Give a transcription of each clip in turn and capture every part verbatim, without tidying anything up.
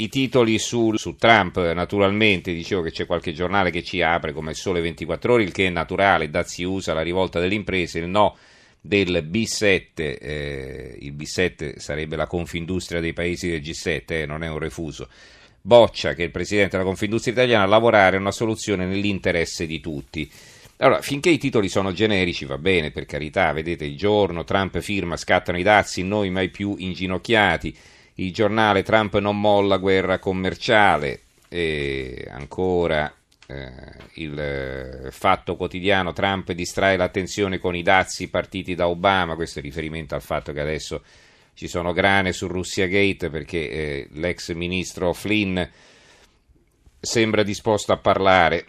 I titoli su, su Trump, naturalmente, dicevo che c'è qualche giornale che ci apre come Il Sole ventiquattro Ore, il che è naturale, dazi usa, la rivolta delle imprese, il no del B sette, eh, il B sette sarebbe la Confindustria dei paesi del G sette, eh, non è un refuso, boccia che il presidente della Confindustria italiana a lavorare a una soluzione nell'interesse di tutti. Allora, finché i titoli sono generici va bene, per carità, vedete Il Giorno, Trump firma, scattano i dazi, noi mai più inginocchiati, Il Giornale, Trump non molla, guerra commerciale, e ancora eh, Il eh, Fatto Quotidiano, Trump distrae l'attenzione con i dazi partiti da Obama, questo è riferimento al fatto che adesso ci sono grane su Russia Gate perché eh, l'ex ministro Flynn sembra disposto a parlare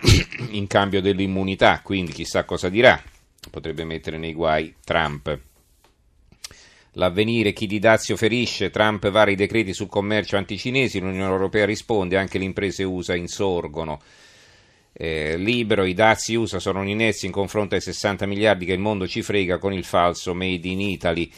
in cambio dell'immunità, quindi chissà cosa dirà, potrebbe mettere nei guai Trump. L'Avvenire, chi di dazio ferisce, Trump vari decreti sul commercio anticinesi, l'Unione Europea risponde, anche le imprese U S A insorgono. Eh, libero, i dazi U S A sono inerzi in confronto ai sessanta miliardi che il mondo ci frega con il falso Made in Italy.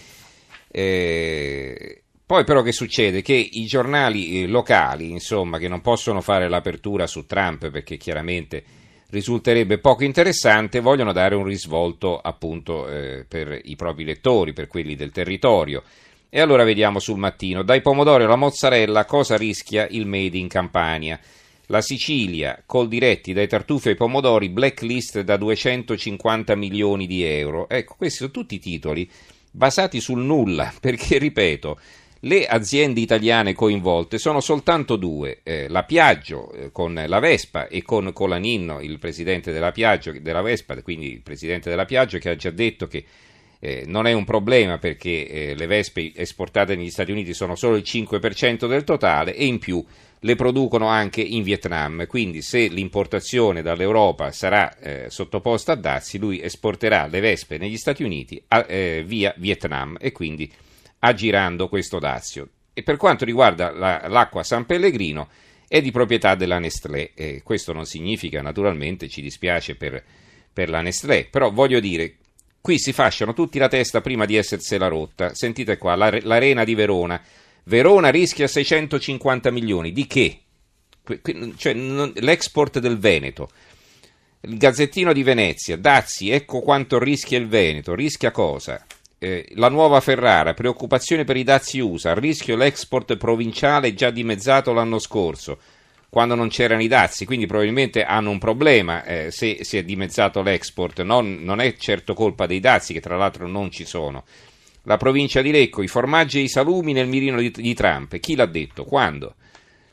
Eh, poi però che succede? Che i giornali locali, insomma, che non possono fare l'apertura su Trump perché chiaramente risulterebbe poco interessante, vogliono dare un risvolto appunto eh, per i propri lettori, per quelli del territorio. E allora vediamo sul Mattino. Dai pomodori alla mozzarella, cosa rischia il Made in Campania? La Sicilia, Coldiretti, dai tartufi ai pomodori, blacklist da duecentocinquanta milioni di euro. Ecco, questi sono tutti i titoli basati sul nulla, perché, ripeto, le aziende italiane coinvolte sono soltanto due, eh, la Piaggio eh, con la Vespa e con Colaninno, il presidente della Piaggio, della Vespa, quindi il presidente della Piaggio che ha già detto che eh, non è un problema perché eh, le Vespe esportate negli Stati Uniti sono solo il cinque per cento del totale e in più le producono anche in Vietnam, quindi se l'importazione dall'Europa sarà eh, sottoposta a dazi, lui esporterà le Vespe negli Stati Uniti a, eh, via Vietnam e quindi aggirando questo dazio. E per quanto riguarda la, l'acqua San Pellegrino è di proprietà della Nestlé, eh, questo non significa, naturalmente ci dispiace per, per la Nestlé, però voglio dire, qui si fasciano tutti la testa prima di essersela rotta. Sentite qua, la, l'Arena di Verona, Verona rischia seicentocinquanta milioni, di che? Cioè, non, l'export del Veneto. Il Gazzettino di Venezia, dazi, ecco quanto rischia il Veneto, rischia cosa? La nuova Ferrara, preoccupazione per i dazi U S A, a rischio l'export provinciale già dimezzato l'anno scorso, quando non c'erano i dazi, quindi probabilmente hanno un problema eh, se si è dimezzato l'export, non, non è certo colpa dei dazi che tra l'altro non ci sono. La provincia di Lecco, i formaggi e i salumi nel mirino di, di Trump, chi l'ha detto? Quando?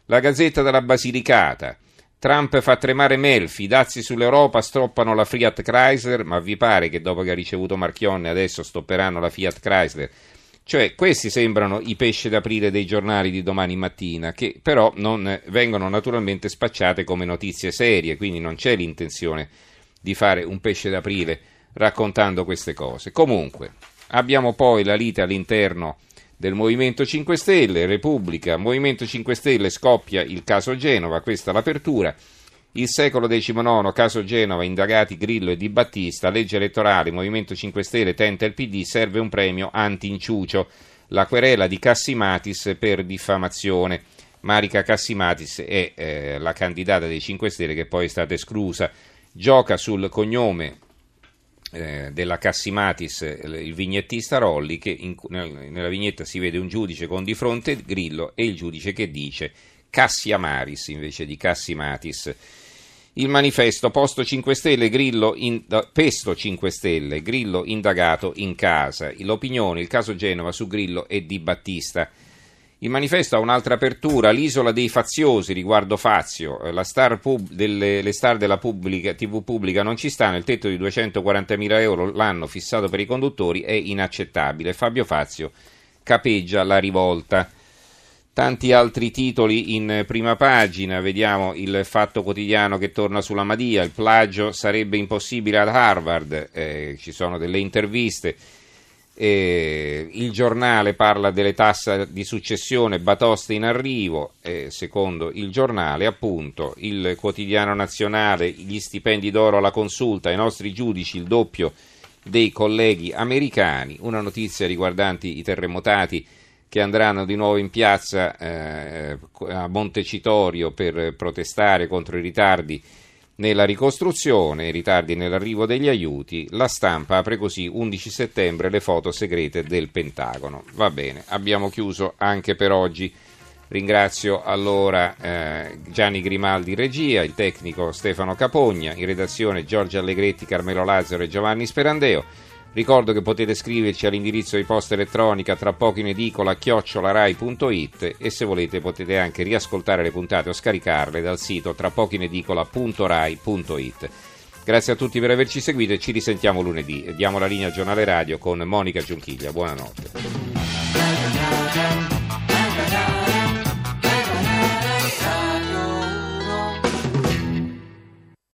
La Gazzetta della Basilicata, Trump fa tremare Melfi, i dazi sull'Europa stoppano la Fiat Chrysler, ma vi pare che dopo che ha ricevuto Marchionne adesso stopperanno la Fiat Chrysler? Cioè, questi sembrano i pesci d'aprile dei giornali di domani mattina, che però non vengono naturalmente spacciate come notizie serie, quindi non c'è l'intenzione di fare un pesce d'aprile raccontando queste cose. Comunque, abbiamo poi la lite all'interno del Movimento cinque Stelle, Repubblica, Movimento cinque Stelle, scoppia il caso Genova, questa è l'apertura, Il Secolo diciannove, caso Genova, indagati Grillo e Di Battista, legge elettorale, Movimento cinque Stelle tenta il P D, serve un premio anti-inciucio, la querela di Cassimatis per diffamazione, Marica Cassimatis è eh, la candidata dei cinque Stelle che poi è stata esclusa, gioca sul cognome della Cassimatis il vignettista Rolli, che in, nella vignetta si vede un giudice con di fronte Grillo e il giudice che dice Cassiamaris invece di Cassimatis. Il Manifesto, posto cinque Stelle, Grillo in, pesto cinque Stelle, Grillo indagato in casa, l'opinione, il caso Genova su Grillo e Di Battista. Il Manifesto ha un'altra apertura, l'isola dei faziosi riguardo Fazio, la star pub, delle, le star della pubblica, tivù pubblica non ci stanno, il tetto di duecentoquarantamila euro l'anno fissato per i conduttori è inaccettabile, Fabio Fazio capeggia la rivolta. Tanti altri titoli in prima pagina, vediamo Il Fatto Quotidiano che torna sulla Madia, il plagio sarebbe impossibile ad Harvard, eh, ci sono delle interviste. Eh, il Giornale parla delle tasse di successione, batoste in arrivo, eh, secondo Il Giornale appunto, il Quotidiano Nazionale, gli stipendi d'oro alla consulta, i nostri giudici il doppio dei colleghi americani, una notizia riguardante i terremotati che andranno di nuovo in piazza eh, a Montecitorio per protestare contro i ritardi nella ricostruzione, i ritardi nell'arrivo degli aiuti. La Stampa apre così: undici settembre, le foto segrete del Pentagono. Va bene, abbiamo chiuso anche per oggi. Ringrazio allora eh, Gianni Grimaldi in regia, il tecnico Stefano Capogna, in redazione Giorgio Allegretti, Carmelo Lazzaro e Giovanni Sperandeo. Ricordo che potete scriverci all'indirizzo di posta elettronica tra poco in edicola chiocciola rai punto it e se volete potete anche riascoltare le puntate o scaricarle dal sito trapochineedicola punto rai punto it. Grazie a tutti per averci seguito e ci risentiamo lunedì. Diamo la linea al giornale radio con Monica Giunchiglia. Buonanotte.